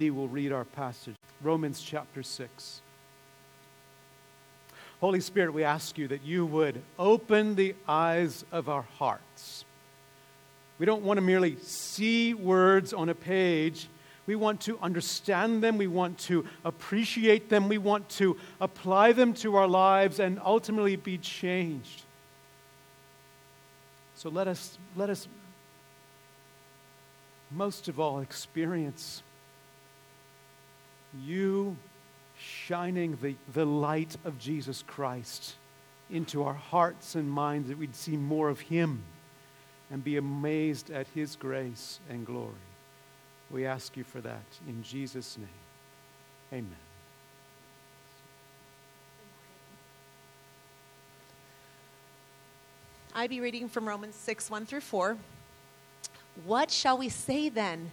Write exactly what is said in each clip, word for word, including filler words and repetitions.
We'll read our passage, Romans chapter six. Holy Spirit, we ask you that you would open the eyes of our hearts. We don't want to merely see words on a page. We want to understand them. We want to appreciate them. We want to apply them to our lives and ultimately be changed. So let us, let us most of all experience you shining the, the light of Jesus Christ into our hearts and minds, that we'd see more of him and be amazed at his grace and glory. We ask you for that in Jesus' name. Amen. I'll be reading from Romans six, one through four. What shall we say then?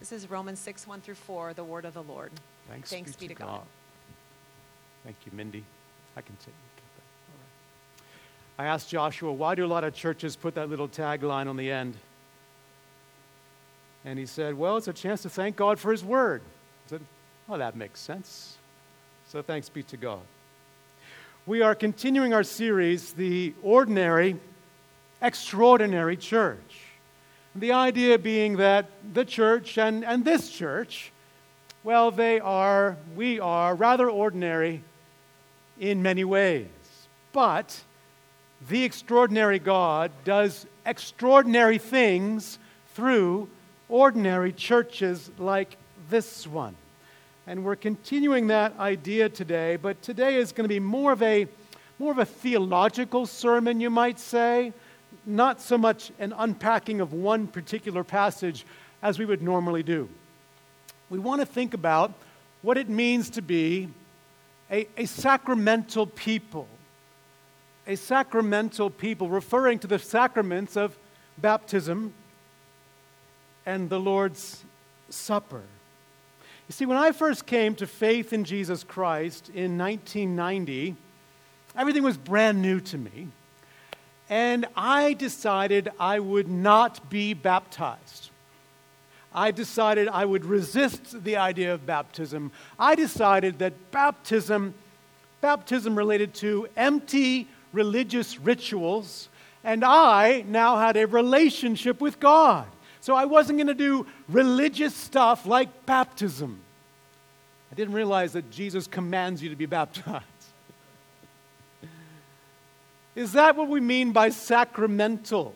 This is Romans six, one through four, the word of the Lord. Thanks, Thanks be, be to God. God. Thank you, Mindy. I can take that. All right. I asked Joshua, why do a lot of churches put that little tagline on the end? And he said, well, it's a chance to thank God for his word. I said, well, that makes sense. So thanks be to God. We are continuing our series, The Ordinary, Extraordinary Church. The idea being that the church and, and this church, well, they are, we are rather ordinary in many ways. But the extraordinary God does extraordinary things through ordinary churches like this one. And we're continuing that idea today, but today is going to be more of a more of a theological sermon, you might say. Not so much an unpacking of one particular passage as we would normally do. We want to think about what it means to be a, a sacramental people. A sacramental people, referring to the sacraments of baptism and the Lord's Supper. You see, when I first came to faith in Jesus Christ in nineteen ninety, everything was brand new to me. And I decided I would not be baptized. I decided I would resist the idea of baptism. I decided that baptism, baptism related to empty religious rituals, and I now had a relationship with God. So I wasn't going to do religious stuff like baptism. I didn't realize that Jesus commands you to be baptized. Is that what we mean by sacramental?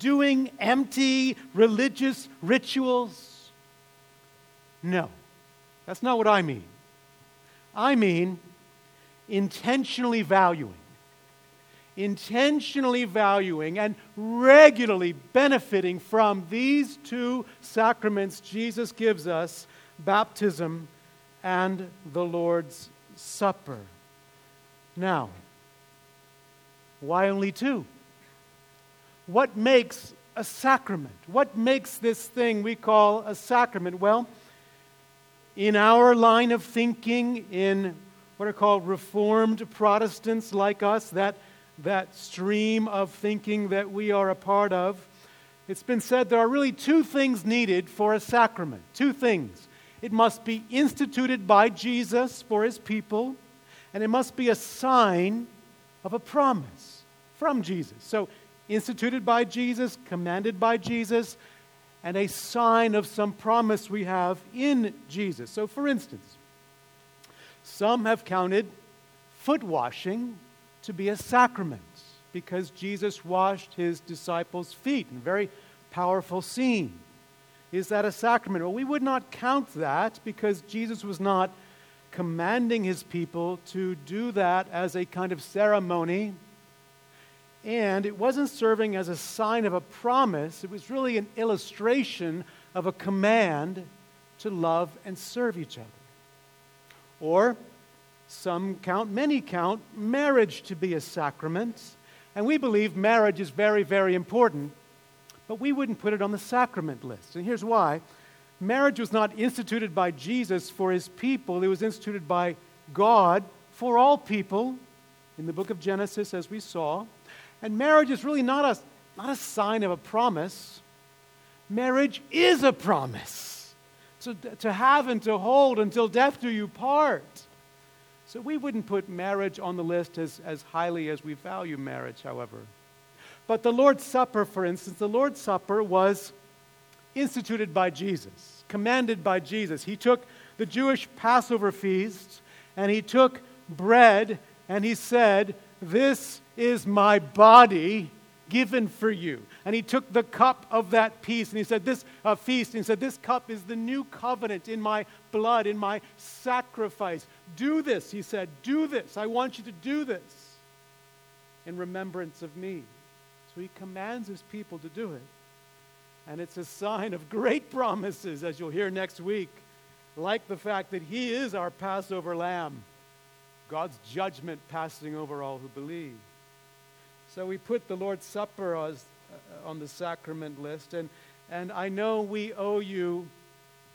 Doing empty religious rituals? No, that's not what I mean. I mean intentionally valuing, intentionally valuing and regularly benefiting from these two sacraments Jesus gives us, baptism and the Lord's Supper. Now, why only two? What makes a sacrament? What makes this thing we call a sacrament? Well, in our line of thinking, in what are called Reformed Protestants like us, that, that stream of thinking that we are a part of, it's been said there are really two things needed for a sacrament. Two things. It must be instituted by Jesus for his people, and it must be a sign of a promise from Jesus. So, instituted by Jesus, commanded by Jesus, and a sign of some promise we have in Jesus. So, for instance, some have counted foot washing to be a sacrament because Jesus washed his disciples' feet. A very powerful scene. Is that a sacrament? Well, we would not count that because Jesus was not commanding his people to do that as a kind of ceremony. And it wasn't serving as a sign of a promise. It was really an illustration of a command to love and serve each other. Or some count, many count, marriage to be a sacrament. And we believe marriage is very, very important, but we wouldn't put it on the sacrament list. And here's why. Marriage was not instituted by Jesus for his people. It was instituted by God for all people in the book of Genesis, as we saw. And marriage is really not a, not a sign of a promise. Marriage is a promise to, to have and to hold until death do you part. So we wouldn't put marriage on the list as, as highly as we value marriage, however. But the Lord's Supper, for instance, the Lord's Supper was instituted by Jesus, commanded by Jesus. He took the Jewish Passover feast and he took bread and he said, "This is my body given for you." And he took the cup of that peace and he said, "This uh, feast," and he said, "This cup is the new covenant in my blood, in my sacrifice. Do this," he said, "do this. I want you to do this in remembrance of me." So he commands his people to do it. And it's a sign of great promises, as you'll hear next week, like the fact that he is our Passover lamb, God's judgment passing over all who believe. So we put the Lord's Supper as, uh, on the sacrament list, and, and I know we owe you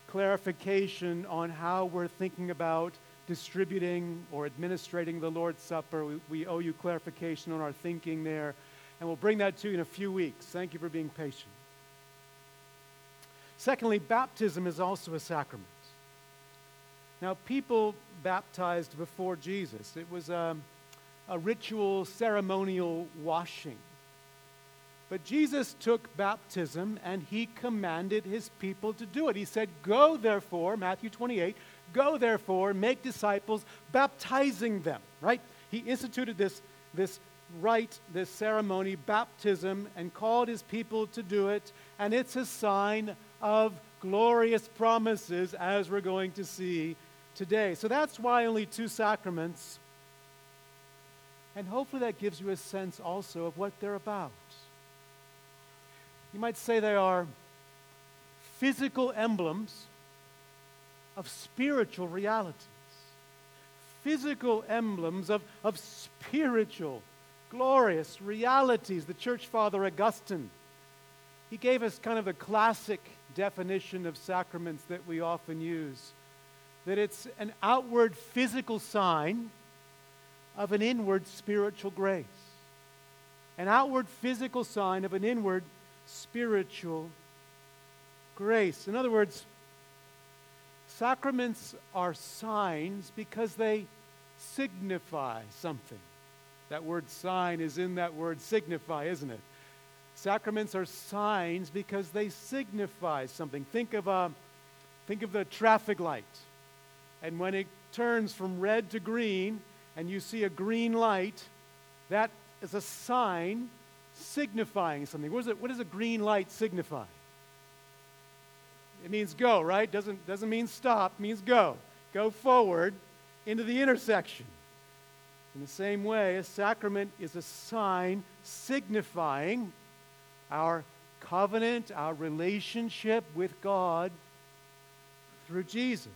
clarification on how we're thinking about distributing or administrating the Lord's Supper. We, we owe you clarification on our thinking there, and we'll bring that to you in a few weeks. Thank you for being patient. Secondly, baptism is also a sacrament. Now, people baptized before Jesus. It was a, a ritual, ceremonial washing. But Jesus took baptism and he commanded his people to do it. He said, "Go therefore," Matthew twenty-eight, "go therefore, make disciples, baptizing them," right? He instituted this, this rite, this ceremony, baptism, and called his people to do it. And it's a sign of glorious promises, as we're going to see today. So that's why only two sacraments. And hopefully that gives you a sense also of what they're about. You might say they are physical emblems of spiritual realities. Physical emblems of, of spiritual, glorious realities. The Church Father Augustine, he gave us kind of a classic definition of sacraments that we often use, that it's an outward physical sign of an inward spiritual grace. An outward physical sign of an inward spiritual grace. In other words, sacraments are signs because they signify something. That word sign is in that word signify, isn't it? Sacraments are signs because they signify something. Think of a, think of the traffic light. And when it turns from red to green and you see a green light, that is a sign signifying something. What is it, what does a green light signify? It means go, right? Doesn't, doesn't mean stop, means go. Go forward into the intersection. In the same way, a sacrament is a sign signifying our covenant, our relationship with God through Jesus.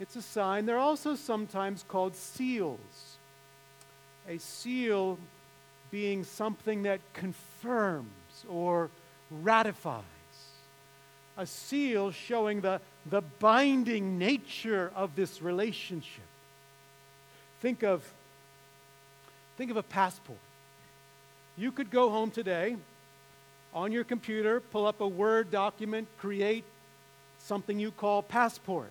It's a sign. They're also sometimes called seals. A seal being something that confirms or ratifies. A seal showing the, the binding nature of this relationship. Think of, think of a passport. You could go home today, on your computer, pull up a Word document, create something you call passport,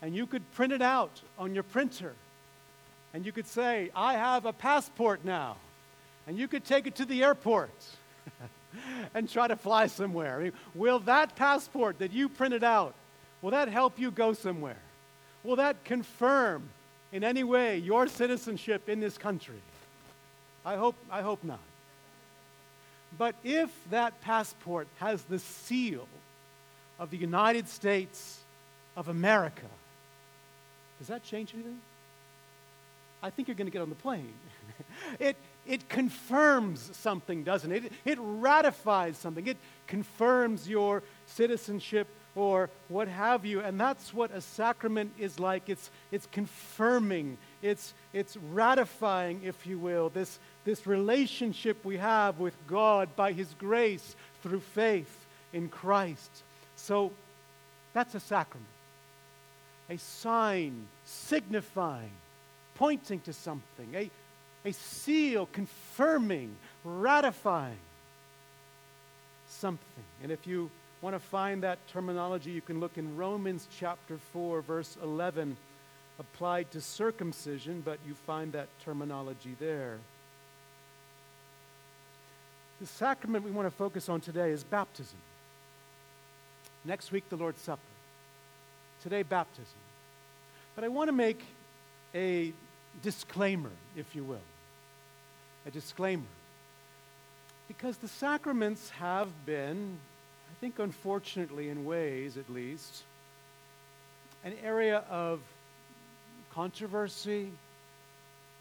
and you could print it out on your printer, and you could say, "I have a passport now," and you could take it to the airport and try to fly somewhere. I mean, will that passport that you printed out, will that help you go somewhere? Will that confirm in any way your citizenship in this country? I hope, I hope not. But if that passport has the seal of the United States of America, does that change anything? I think you're going to get on the plane. It, it confirms something, doesn't it? It, it ratifies something. It confirms your citizenship or what have you. And that's what a sacrament is like. It's it's confirming, it's it's ratifying, if you will, this this relationship we have with God by His grace through faith in Christ. So that's a sacrament. A sign signifying, pointing to something, a a seal confirming, ratifying something. And if you want to find that terminology, you can look in Romans chapter four, verse eleven, applied to circumcision, but you find that terminology there. The sacrament we want to focus on today is baptism. Next week, the Lord's Supper. Today, baptism. But I want to make a disclaimer, if you will. A disclaimer. Because the sacraments have been, I think unfortunately in ways at least, an area of controversy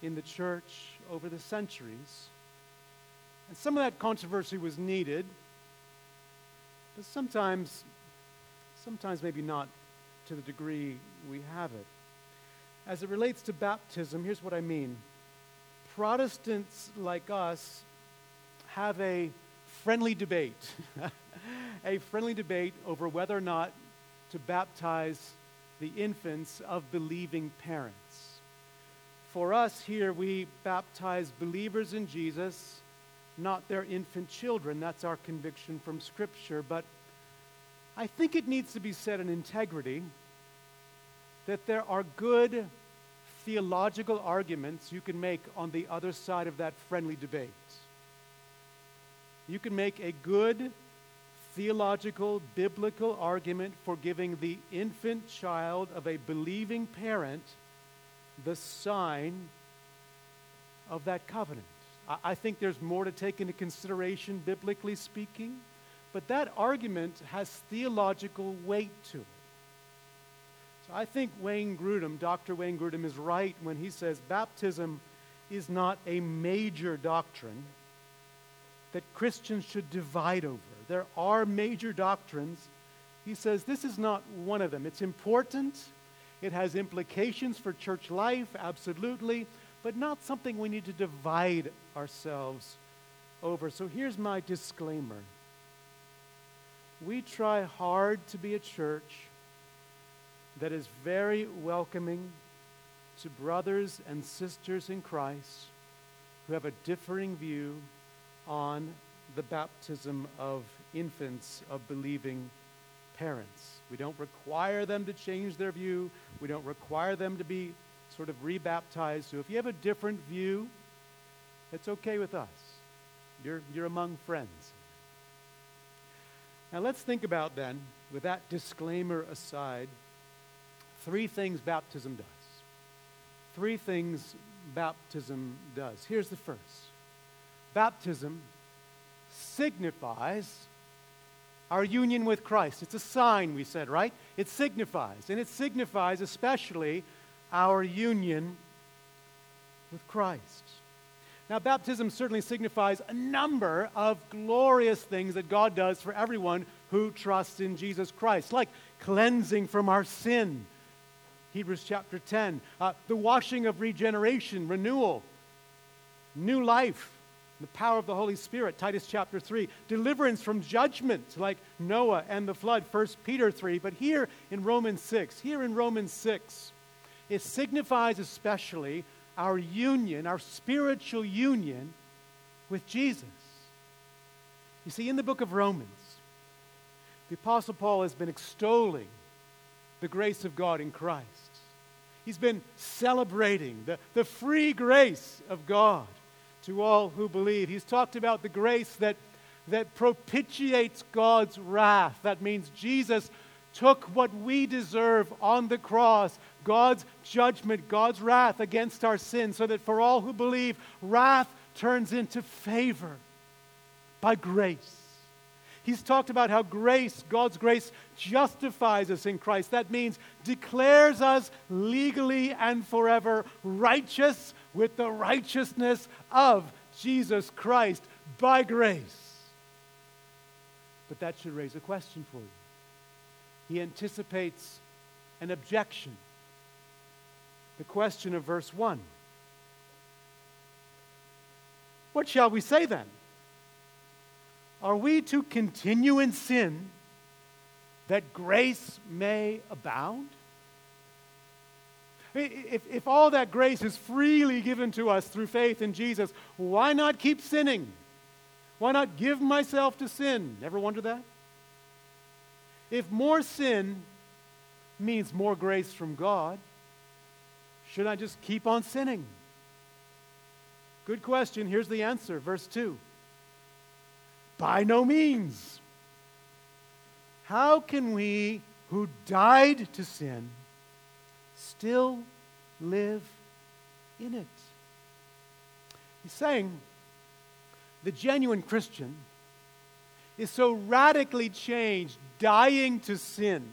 in the church over the centuries. And some of that controversy was needed, but sometimes, sometimes maybe not to the degree we have it. As it relates to baptism, here's what I mean. Protestants like us have a friendly debate, a friendly debate over whether or not to baptize the infants of believing parents. For us here, we baptize believers in Jesus, not their infant children. That's our conviction from Scripture. But I think it needs to be said in integrity that there are good theological arguments you can make on the other side of that friendly debate. You can make a good theological, biblical argument for giving the infant child of a believing parent the sign of that covenant. I, I think there's more to take into consideration, biblically speaking, but that argument has theological weight to it. So I think Wayne Grudem, Doctor Wayne Grudem, is right when he says baptism is not a major doctrine that Christians should divide over. There are major doctrines. He says this is not one of them. It's important. It has implications for church life, absolutely, but not something we need to divide ourselves over. So here's my disclaimer. We try hard to be a church that is very welcoming to brothers and sisters in Christ who have a differing view on the baptism of infants of believing parents. We don't require them to change their view. We don't require them to be sort of rebaptized. So if you have a different view, it's okay with us. You're, you're among friends. Now let's think about then, with that disclaimer aside, three things baptism does. Three things baptism does. Here's the first. Baptism signifies our union with Christ. It's a sign, we said, right? It signifies, and it signifies especially our union with Christ. Now, baptism certainly signifies a number of glorious things that God does for everyone who trusts in Jesus Christ, like cleansing from our sin, Hebrews chapter ten, uh, the washing of regeneration, renewal, new life, the power of the Holy Spirit, Titus chapter three. Deliverance from judgment, like Noah and the flood, First Peter three. But here in Romans six, here in Romans six, it signifies especially our union, our spiritual union with Jesus. You see, in the book of Romans, the Apostle Paul has been extolling the grace of God in Christ. He's been celebrating the, the free grace of God to all who believe. He's talked about the grace that, that propitiates God's wrath. That means Jesus took what we deserve on the cross, God's judgment, God's wrath against our sin, so that for all who believe, wrath turns into favor by grace. He's talked about how grace, God's grace, justifies us in Christ. That means declares us legally and forever righteous with the righteousness of Jesus Christ by grace. But that should raise a question for you. he anticipates an objection. The question of verse one. What shall we say then? Are we to continue in sin that grace may abound? If, if all that grace is freely given to us through faith in Jesus, why not keep sinning? Why not give myself to sin? Ever wonder that? If more sin means more grace from God, should I just keep on sinning? Good question. Here's the answer. Verse two. By no means. How can we who died to sin still live in it? He's saying the genuine Christian is so radically changed, dying to sin,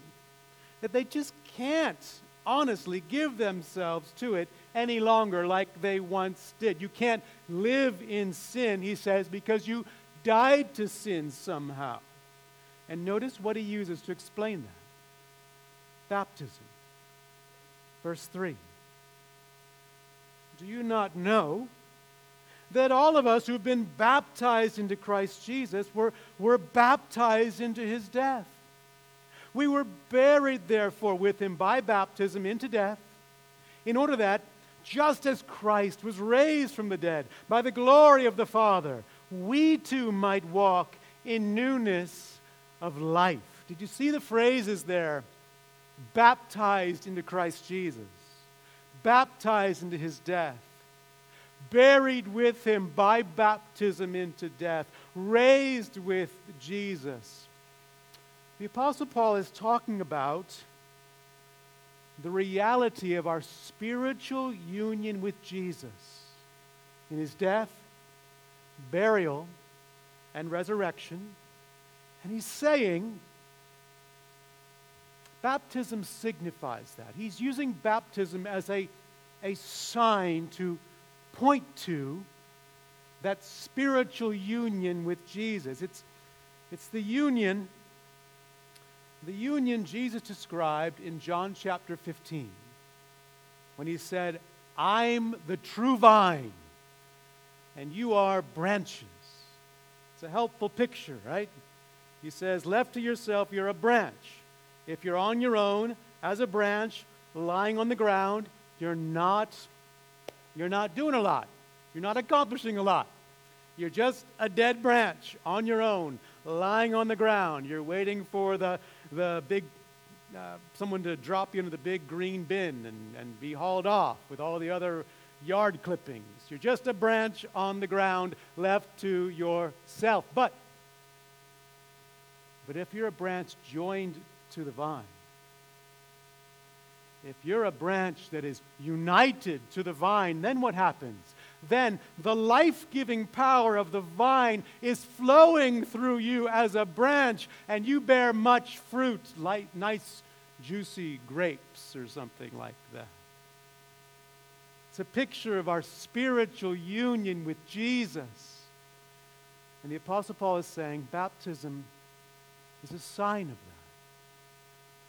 that they just can't honestly give themselves to it any longer like they once did. You can't live in sin, he says, because you died to sin somehow. And notice what he uses to explain that. Baptism. Verse three. Do you not know that all of us who have been baptized into Christ Jesus were, were baptized into his death? We were buried, therefore, with him by baptism into death, in order that, just as Christ was raised from the dead by the glory of the Father, we too might walk in newness of life. Did you see the phrases there? Baptized into Christ Jesus, baptized into his death, buried with him by baptism into death, raised with Jesus. The Apostle Paul is talking about the reality of our spiritual union with Jesus in his death, burial, and resurrection. And he's saying baptism signifies that. He's using baptism as a, a sign to point to that spiritual union with Jesus. It's, it's the union... The union Jesus described in John chapter fifteen when he said, I'm the true vine and you are branches. It's a helpful picture, right? He says, left to yourself, you're a branch. If you're on your own as a branch lying on the ground, you're not, you're not doing a lot. You're not accomplishing a lot. You're just a dead branch on your own, lying on the ground. You're waiting for the the big, uh, someone to drop you into the big green bin and, and be hauled off with all the other yard clippings. You're just a branch on the ground left to yourself. But, but if you're a branch joined to the vine, if you're a branch that is united to the vine, then what happens? Then the life-giving power of the vine is flowing through you as a branch, and you bear much fruit, like nice, juicy grapes or something like that. It's a picture of our spiritual union with Jesus. And the Apostle Paul is saying baptism is a sign of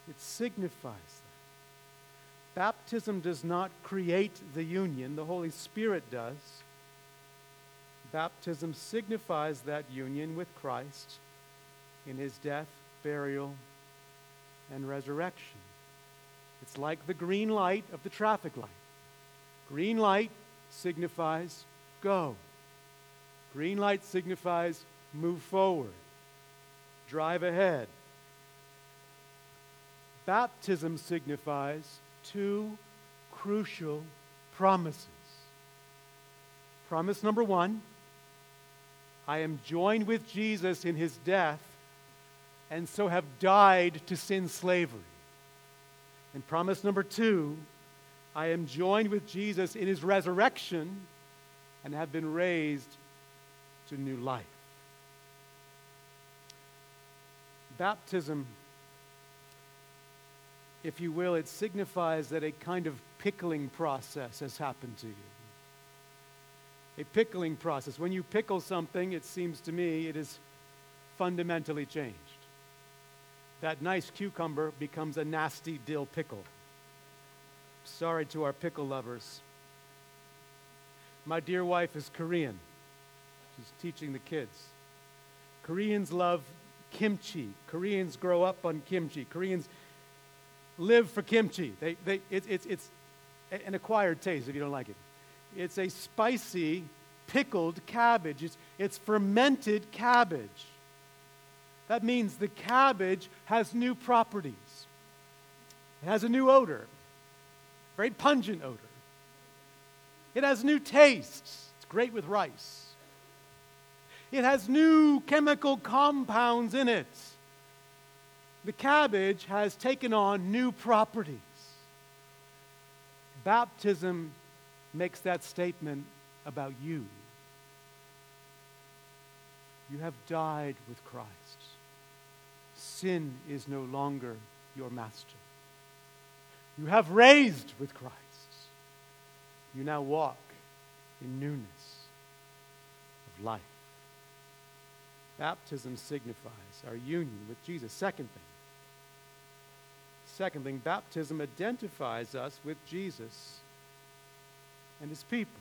that. It signifies that. Baptism does not create the union. The Holy Spirit does. Baptism signifies that union with Christ in his death, burial, and resurrection. It's like the green light of the traffic light. Green light signifies go. Green light signifies move forward, drive ahead. Baptism signifies two crucial promises. Promise number one, I am joined with Jesus in his death and so have died to sin slavery. And promise number two, I am joined with Jesus in his resurrection and have been raised to new life. Baptism, if you will, it signifies that a kind of pickling process has happened to you. A pickling process. When you pickle something, it seems to me, it is fundamentally changed. that nice cucumber becomes a nasty dill pickle. Sorry to our pickle lovers. My dear wife is Korean. She's teaching the kids. Koreans love kimchi. Koreans grow up on kimchi. Koreans live for kimchi. They, they, it's, it's, it's an acquired taste if you don't like it. It's a spicy, pickled cabbage. It's, it's fermented cabbage. That means the cabbage has new properties. It has a new odor, very pungent odor. It has new tastes. It's great with rice. It has new chemical compounds in it. The cabbage has taken on new properties. Baptism makes that statement about you. You have died with Christ. Sin is no longer your master. You have raised with Christ. You now walk in newness of life. Baptism signifies our union with Jesus. Second thing. Second thing, baptism identifies us with Jesus and his people.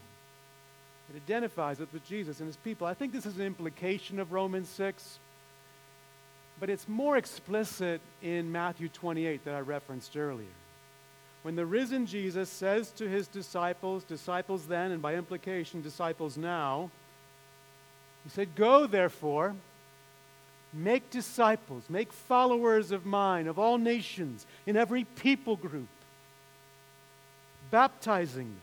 It identifies us with Jesus and his people. I think this is an implication of Romans six, but it's more explicit in Matthew twenty-eight that I referenced earlier. When the risen Jesus says to his disciples, disciples then, and by implication, disciples now, he said, "Go, therefore, make disciples, make followers of mine, of all nations, in every people group, baptizing them,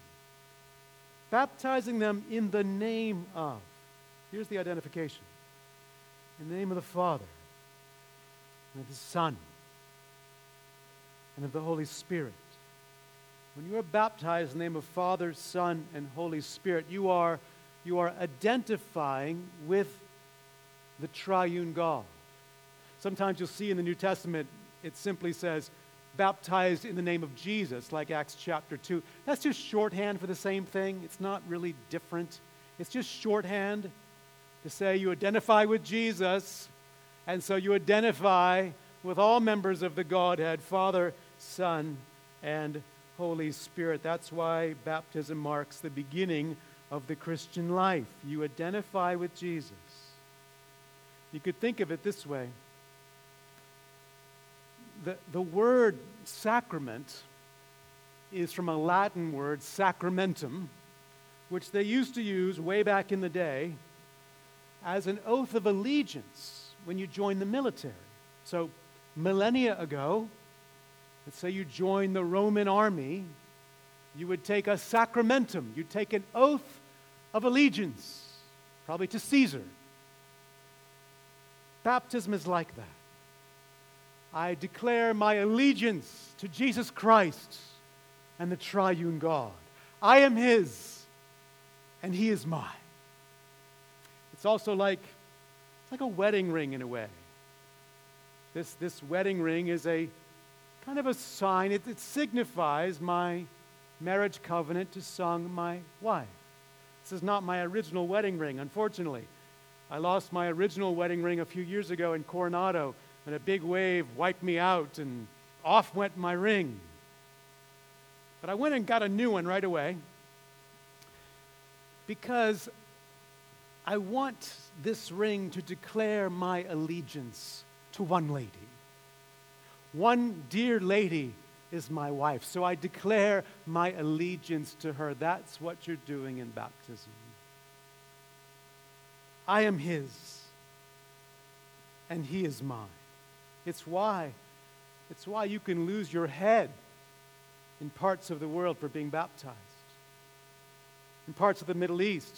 baptizing them in the name of," here's the identification, "in the name of the Father, and of the Son, and of the Holy Spirit." When you are baptized in the name of Father, Son, and Holy Spirit, you are You are identifying with the triune God. Sometimes you'll see in the New Testament, it simply says, baptized in the name of Jesus, like Acts chapter two. That's just shorthand for the same thing. It's not really different. It's just shorthand to say you identify with Jesus, and so you identify with all members of the Godhead, Father, Son, and Holy Spirit. That's why baptism marks the beginning of the Christian life. You identify with Jesus. You could think of it this way. The, the word sacrament is from a Latin word, sacramentum, which they used to use way back in the day as an oath of allegiance when you joined the military. So millennia ago, let's say you joined the Roman army, you would take a sacramentum. You'd take an oath of allegiance, probably to Caesar. Baptism is like that. I declare my allegiance to Jesus Christ and the triune God. I am his, and he is mine. It's also like, it's like a wedding ring in a way. This, this wedding ring is a kind of a sign. It, it signifies my marriage covenant to Sung, my wife. This is not my original wedding ring, unfortunately. I lost my original wedding ring a few years ago in Coronado, and a big wave wiped me out, and off went my ring. But I went and got a new one right away because I want this ring to declare my allegiance to one lady. One dear lady is my wife. So I declare my allegiance to her. That's what you're doing in baptism. I am his, and he is mine. It's why, it's why you can lose your head in parts of the world for being baptized. In parts of the Middle East,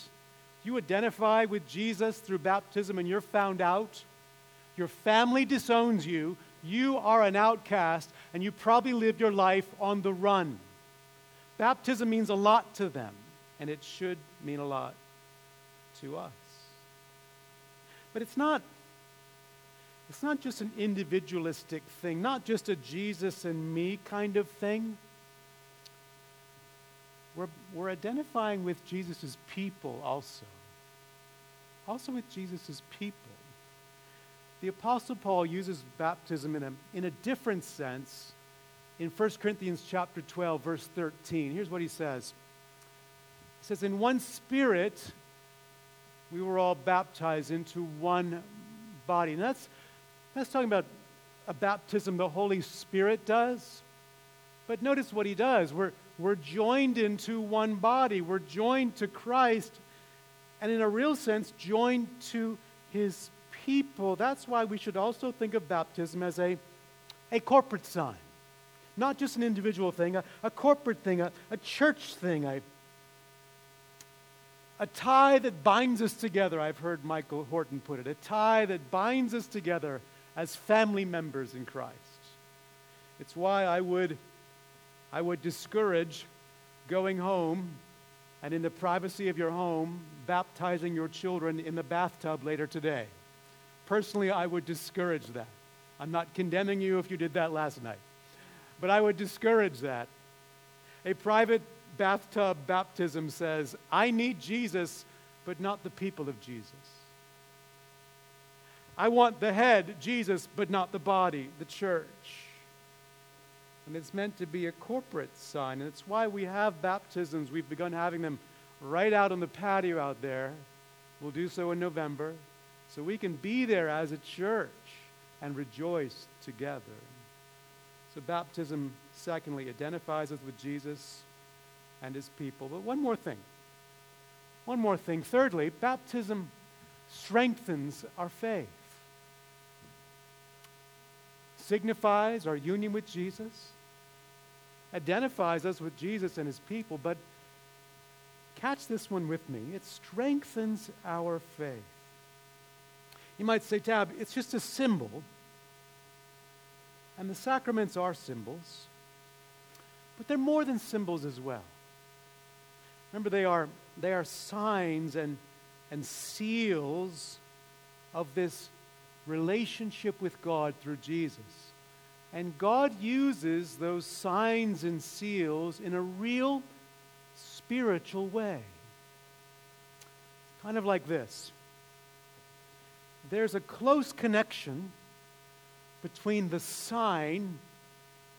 you identify with Jesus through baptism and you're found out. Your family disowns you. You are an outcast, and you probably lived your life on the run. Baptism means a lot to them, and it should mean a lot to us. But it's not, it's not just an individualistic thing, not just a Jesus and me kind of thing. We're, we're identifying with Jesus' people also. Also with Jesus' people. the Apostle Paul uses baptism in a, in a different sense in First Corinthians chapter twelve, verse thirteen. Here's what he says. He says, "In one spirit, we were all baptized into one body." And that's, that's talking about a baptism the Holy Spirit does. But notice what he does. We're, we're joined into one body. We're joined to Christ, and in a real sense, joined to his people. That's why we should also think of baptism as a, a corporate sign. Not just an individual thing, a, a corporate thing, a, a church thing, a, a tie that binds us together. I've heard Michael Horton put it, a tie that binds us together as family members in Christ. It's why I would, I would discourage going home and in the privacy of your home, baptizing your children in the bathtub later today. Personally, I would discourage that. I'm not condemning you if you did that last night, but I would discourage that. A private bathtub baptism says, I need Jesus, but not the people of Jesus. I want the head, Jesus, but not the body, the church. And it's meant to be a corporate sign, and it's why we have baptisms. We've begun having them right out on the patio out there. We'll do so in November, so we can be there as a church and rejoice together. So baptism, secondly, identifies us with Jesus and his people. But one more thing. One more thing. Thirdly, baptism strengthens our faith. Signifies our union with Jesus. Identifies us with Jesus and his people. But catch this one with me. It strengthens our faith. You might say, Tab, it's just a symbol. And the sacraments are symbols. But they're more than symbols as well. Remember, they are they are signs and, and seals of this relationship with God through Jesus. And God uses those signs and seals in a real spiritual way. Kind of like this. There's a close connection between the sign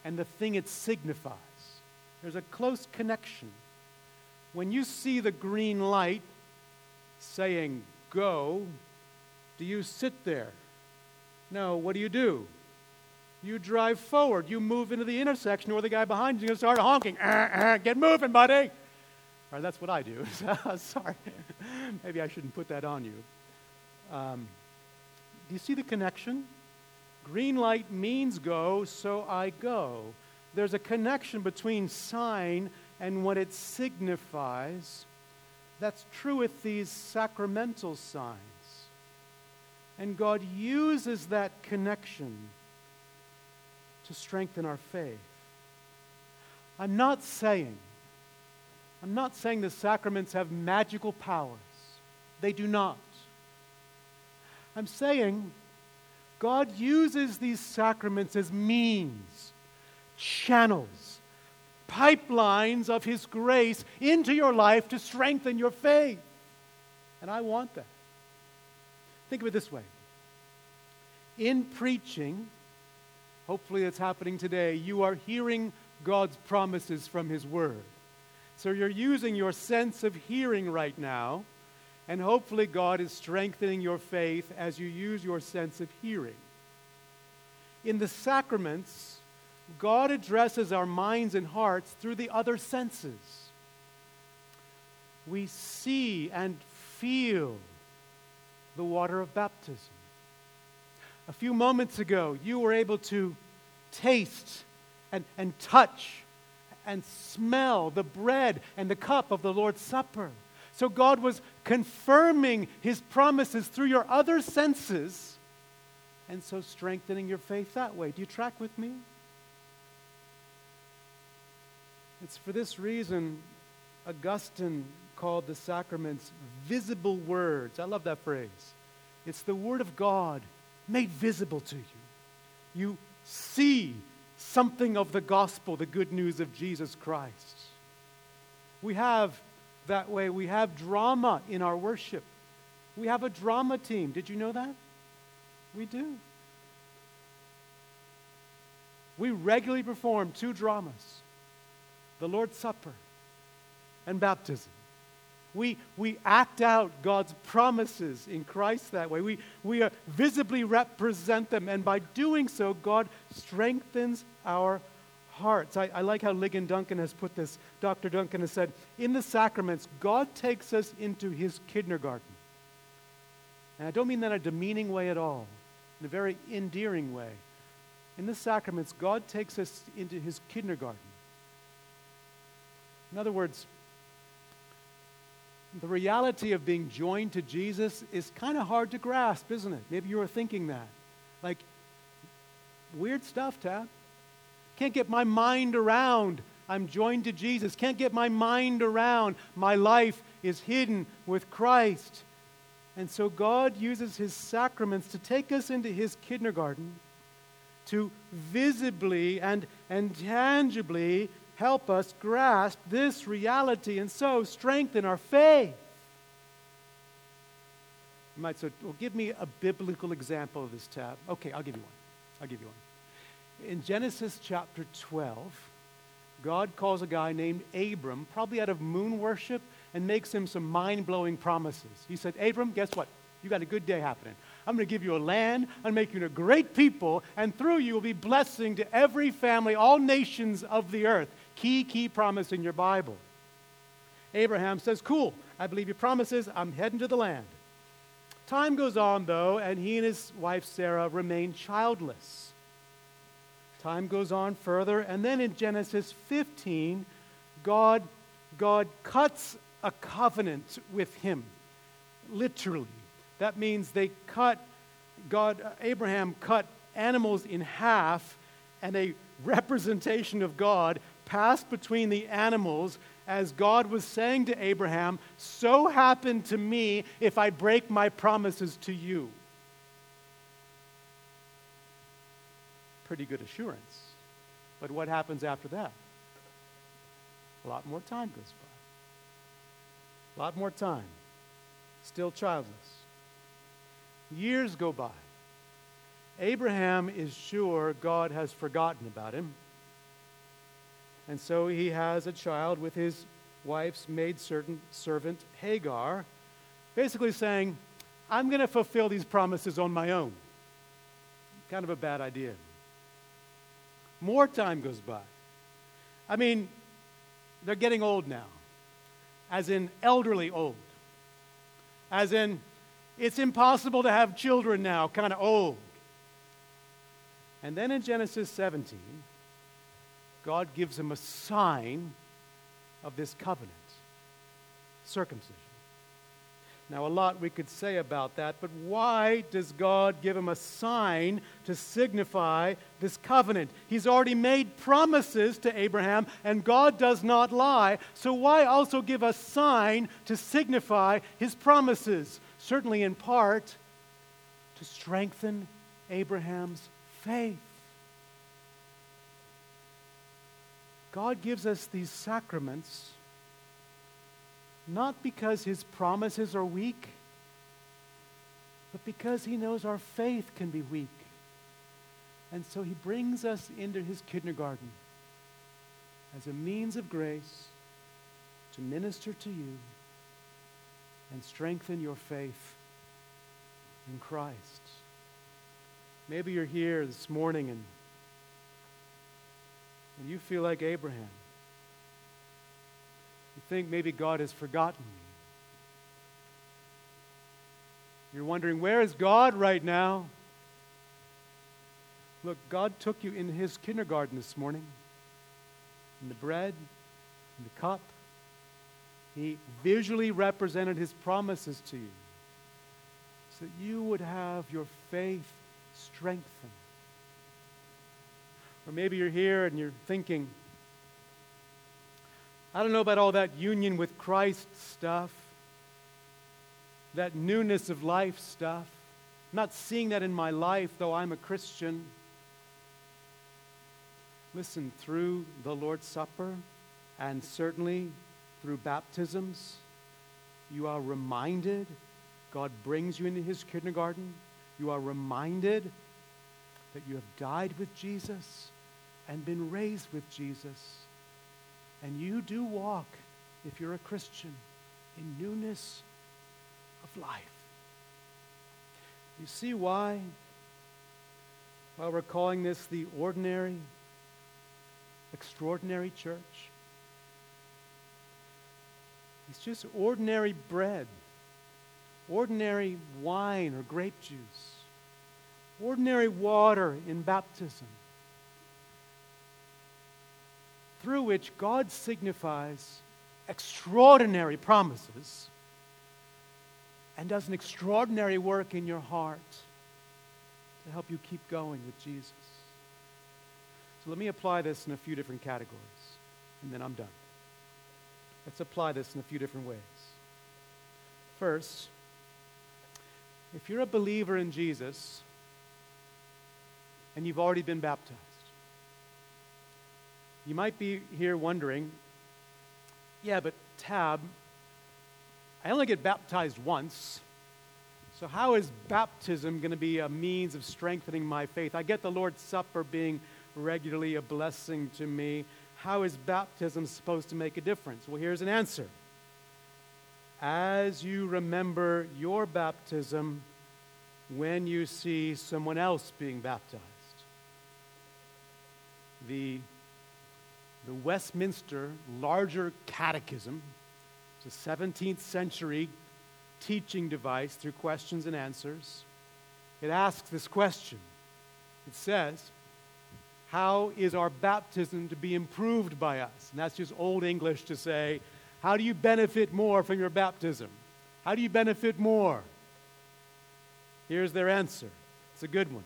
and the thing it signifies. There's a close connection. When you see the green light saying, go, do you sit there? No, what do you do? You drive forward. You move into the intersection where the guy behind you is going to start honking. Uh, uh, get moving, buddy. All right, that's what I do. Sorry. Maybe I shouldn't put that on you. Um, do you see the connection? Green light means go, so I go. There's a connection between sign and what it signifies. That's true with these sacramental signs. And God uses that connection to strengthen our faith. I'm not saying, I'm not saying the sacraments have magical powers. They do not. I'm saying God uses these sacraments as means, channels, pipelines of his grace into your life to strengthen your faith. And I want that. Think of it this way. In preaching, hopefully it's happening today, you are hearing God's promises from his word. So you're using your sense of hearing right now, and hopefully God is strengthening your faith as you use your sense of hearing. In the sacraments, God addresses our minds and hearts through the other senses. We see and feel the water of baptism. A few moments ago, you were able to taste and, and touch and smell the bread and the cup of the Lord's Supper. So God was confirming his promises through your other senses, and so strengthening your faith that way. Do you track with me? It's for this reason Augustine called the sacraments visible words. I love that phrase. It's the word of God made visible to you. You see something of the gospel, the good news of Jesus Christ. We have that way. We have drama in our worship. We have a drama team. Did you know that? We do. We regularly perform two dramas, the Lord's Supper and baptism. We we act out God's promises in Christ that way. We, we are visibly represent them, and by doing so, God strengthens our hearts. I, I like how Ligon Duncan has put this. Doctor Duncan has said, in the sacraments, God takes us into his kindergarten. And I don't mean that in a demeaning way at all, in a very endearing way. In the sacraments, God takes us into his kindergarten. In other words, the reality of being joined to Jesus is kind of hard to grasp, isn't it? Maybe you were thinking that. Like, weird stuff, Tad. Can't get my mind around I'm joined to Jesus. Can't get my mind around my life is hidden with Christ. And so God uses his sacraments to take us into his kindergarten to visibly and, and tangibly help us grasp this reality and so strengthen our faith. You might say, well, give me a biblical example of this, Tab. Okay, I'll give you one. I'll give you one. In Genesis chapter twelve, God calls a guy named Abram, probably out of moon worship, and makes him some mind-blowing promises. He said, Abram, guess what? You got a good day happening. I'm going to give you a land. I'm going to make you a great people. And through you will be blessing to every family, all nations of the earth. Key, key promise in your Bible. Abraham says, cool. I believe your promises. I'm heading to the land. Time goes on, though, and he and his wife, Sarah, remain childless. Time goes on further. And then in Genesis fifteen, God, God cuts a covenant with him. Literally. That means they cut, God, Abraham cut animals in half, and a representation of God passed between the animals as God was saying to Abraham, so happen to me if I break my promises to you. Pretty good assurance. But what happens after that? A lot more time goes by. A lot more time. Still childless. Years go by. Abraham is sure God has forgotten about him. And so he has a child with his wife's maidservant, Hagar, basically saying, I'm going to fulfill these promises on my own. Kind of a bad idea. More time goes by. I mean, they're getting old now, as in elderly old, as in it's impossible to have children now, kind of old. And then in Genesis seventeen, God gives him a sign of this covenant, circumcision. Now, a lot we could say about that, but why does God give him a sign to signify this covenant? He's already made promises to Abraham, and God does not lie, so why also give a sign to signify his promises? Certainly in part to strengthen Abraham's faith. God gives us these sacraments not because his promises are weak, but because he knows our faith can be weak. And so he brings us into his kindergarten as a means of grace to minister to you and strengthen your faith in Christ. Maybe you're here this morning and, and you feel like Abraham. You think maybe God has forgotten you. You're wondering, where is God right now? Look, God took you in his kindergarten this morning, in the bread, in the cup. He visually represented his promises to you so that you would have your faith strengthened. Or maybe you're here and you're thinking, I don't know about all that union with Christ stuff, that newness of life stuff. I'm not seeing that in my life, though I'm a Christian. Listen, through the Lord's Supper and certainly through baptisms, you are reminded, God brings you into his kindergarten. You are reminded that you have died with Jesus and been raised with Jesus. And you do walk, if you're a Christian, in newness of life. You see why, while we're calling this the ordinary, extraordinary church, it's just ordinary bread, ordinary wine or grape juice, ordinary water in baptism, through which God signifies extraordinary promises and does an extraordinary work in your heart to help you keep going with Jesus. So let me apply this in a few different categories, and then I'm done. Let's apply this in a few different ways. First, if you're a believer in Jesus and you've already been baptized, you might be here wondering, yeah, but Tab, I only get baptized once, so how is baptism going to be a means of strengthening my faith? I get the Lord's Supper being regularly a blessing to me. How is baptism supposed to make a difference? Well, here's an answer. As you remember your baptism when you see someone else being baptized. The, the Westminster Larger Catechism, it's a seventeenth century teaching device through questions and answers. It asks this question. It says, how is our baptism to be improved by us? And that's just Old English to say, how do you benefit more from your baptism? How do you benefit more? Here's their answer. It's a good one.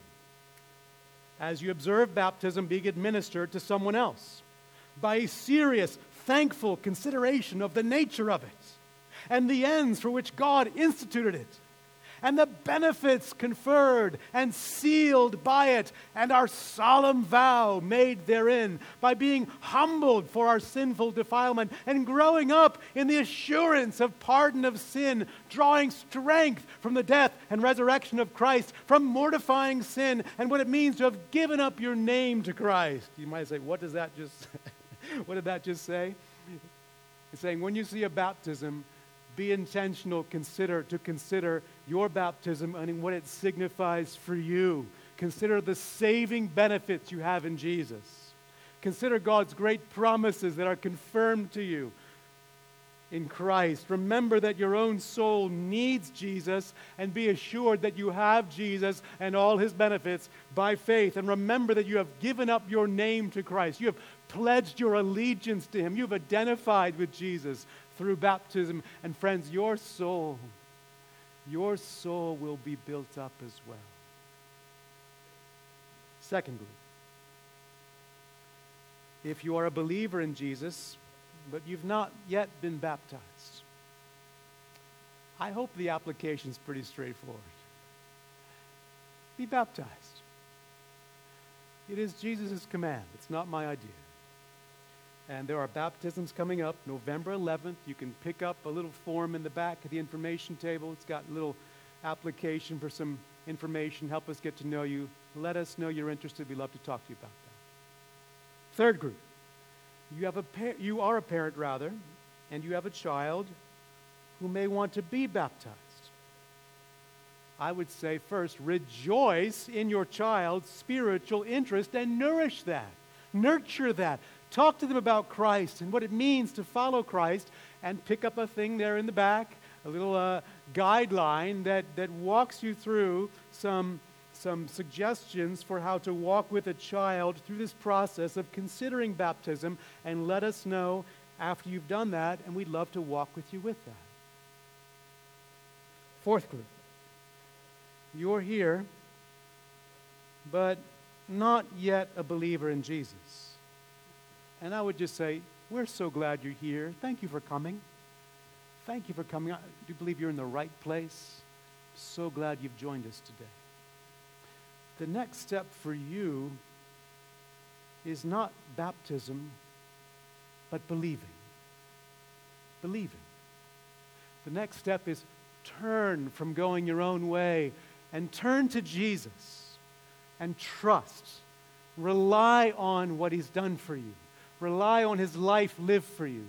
As you observe baptism being administered to someone else by a serious, thankful consideration of the nature of it and the ends for which God instituted it, and the benefits conferred and sealed by it, and our solemn vow made therein, by being humbled for our sinful defilement and growing up in the assurance of pardon of sin, drawing strength from the death and resurrection of Christ, from mortifying sin, and what it means to have given up your name to Christ. You might say, what does that just, what did that just say? It's saying when you see a baptism, be intentional, consider to consider your baptism and what it signifies for you. Consider the saving benefits you have in Jesus. Consider God's great promises that are confirmed to you in Christ. Remember that your own soul needs Jesus, and be assured that you have Jesus and all his benefits by faith. And remember that you have given up your name to Christ. You have pledged your allegiance to him. You've identified with Jesus through baptism. And friends, your soul, your soul will be built up as well. Secondly, if you are a believer in Jesus, but you've not yet been baptized, I hope the application is pretty straightforward. Be baptized. It is Jesus' command. It's not my idea. And there are baptisms coming up November eleventh. You can pick up a little form in the back of the information table. It's got a little application for some information. Help us get to know you. Let us know you're interested. We'd love to talk to you about that. Third group. You have a par- you are a parent, rather, and you have a child who may want to be baptized. I would say first, rejoice in your child's spiritual interest and nourish that. Nurture that. Talk to them about Christ and what it means to follow Christ, and pick up a thing there in the back, a little uh, guideline that, that walks you through some, some suggestions for how to walk with a child through this process of considering baptism, and let us know after you've done that, and we'd love to walk with you with that. Fourth group, you're here, but not yet a believer in Jesus. And I would just say, we're so glad you're here. Thank you for coming. Thank you for coming. I do believe you're in the right place. So glad you've joined us today. The next step for you is not baptism, but believing. Believing. The next step is turn from going your own way and turn to Jesus and trust. Rely on what he's done for you. Rely on his life lived for you.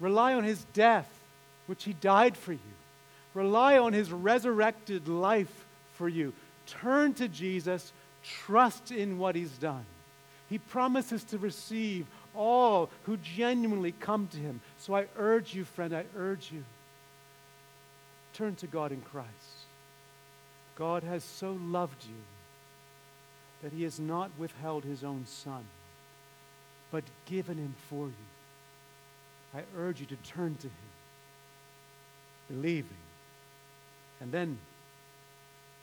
Rely on his death, which he died for you. Rely on his resurrected life for you. Turn to Jesus. Trust in what he's done. He promises to receive all who genuinely come to him. So I urge you, friend, I urge you, turn to God in Christ. God has so loved you that he has not withheld his own son, but given him for you. I urge you to turn to him, believing, and then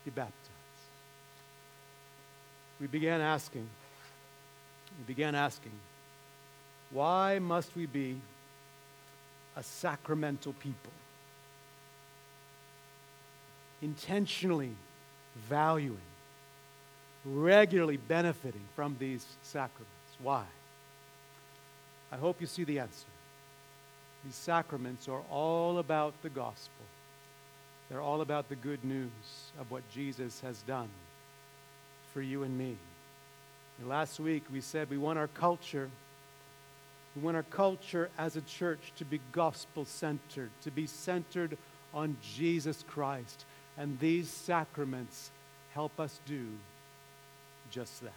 be baptized. We began asking, we began asking, why must we be a sacramental people? Intentionally valuing, regularly benefiting from these sacraments. Why? I hope you see the answer. These sacraments are all about the gospel. They're all about the good news of what Jesus has done for you and me. And last week we said we want our culture, we want our culture as a church to be gospel-centered, to be centered on Jesus Christ. And these sacraments help us do just that.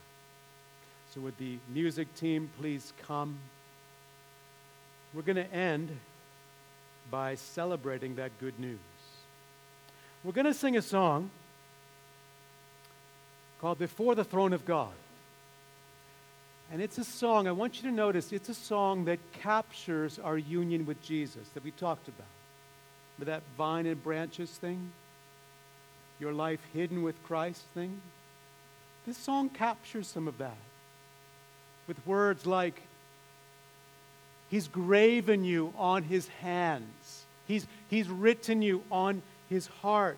So would the music team please come? We're going to end by celebrating that good news. We're going to sing a song called Before the Throne of God. And it's a song, I want you to notice, it's a song that captures our union with Jesus that we talked about. With that vine and branches thing, your life hidden with Christ thing. This song captures some of that with words like, he's graven you on his hands. He's, he's written you on his heart.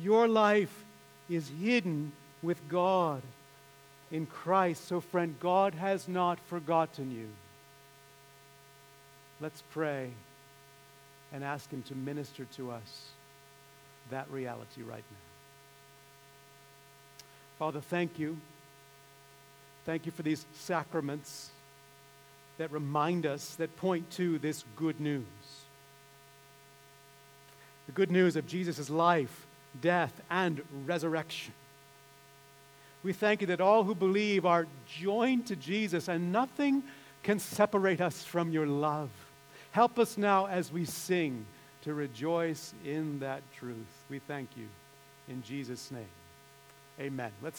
Your life is hidden with God in Christ. So friend, God has not forgotten you. Let's pray and ask him to minister to us that reality right now. Father, thank you. Thank you for these sacraments that remind us, that point to this good news. The good news of Jesus' life, death, and resurrection. We thank you that all who believe are joined to Jesus and nothing can separate us from your love. Help us now as we sing to rejoice in that truth. We thank you in Jesus' name. Amen. Let's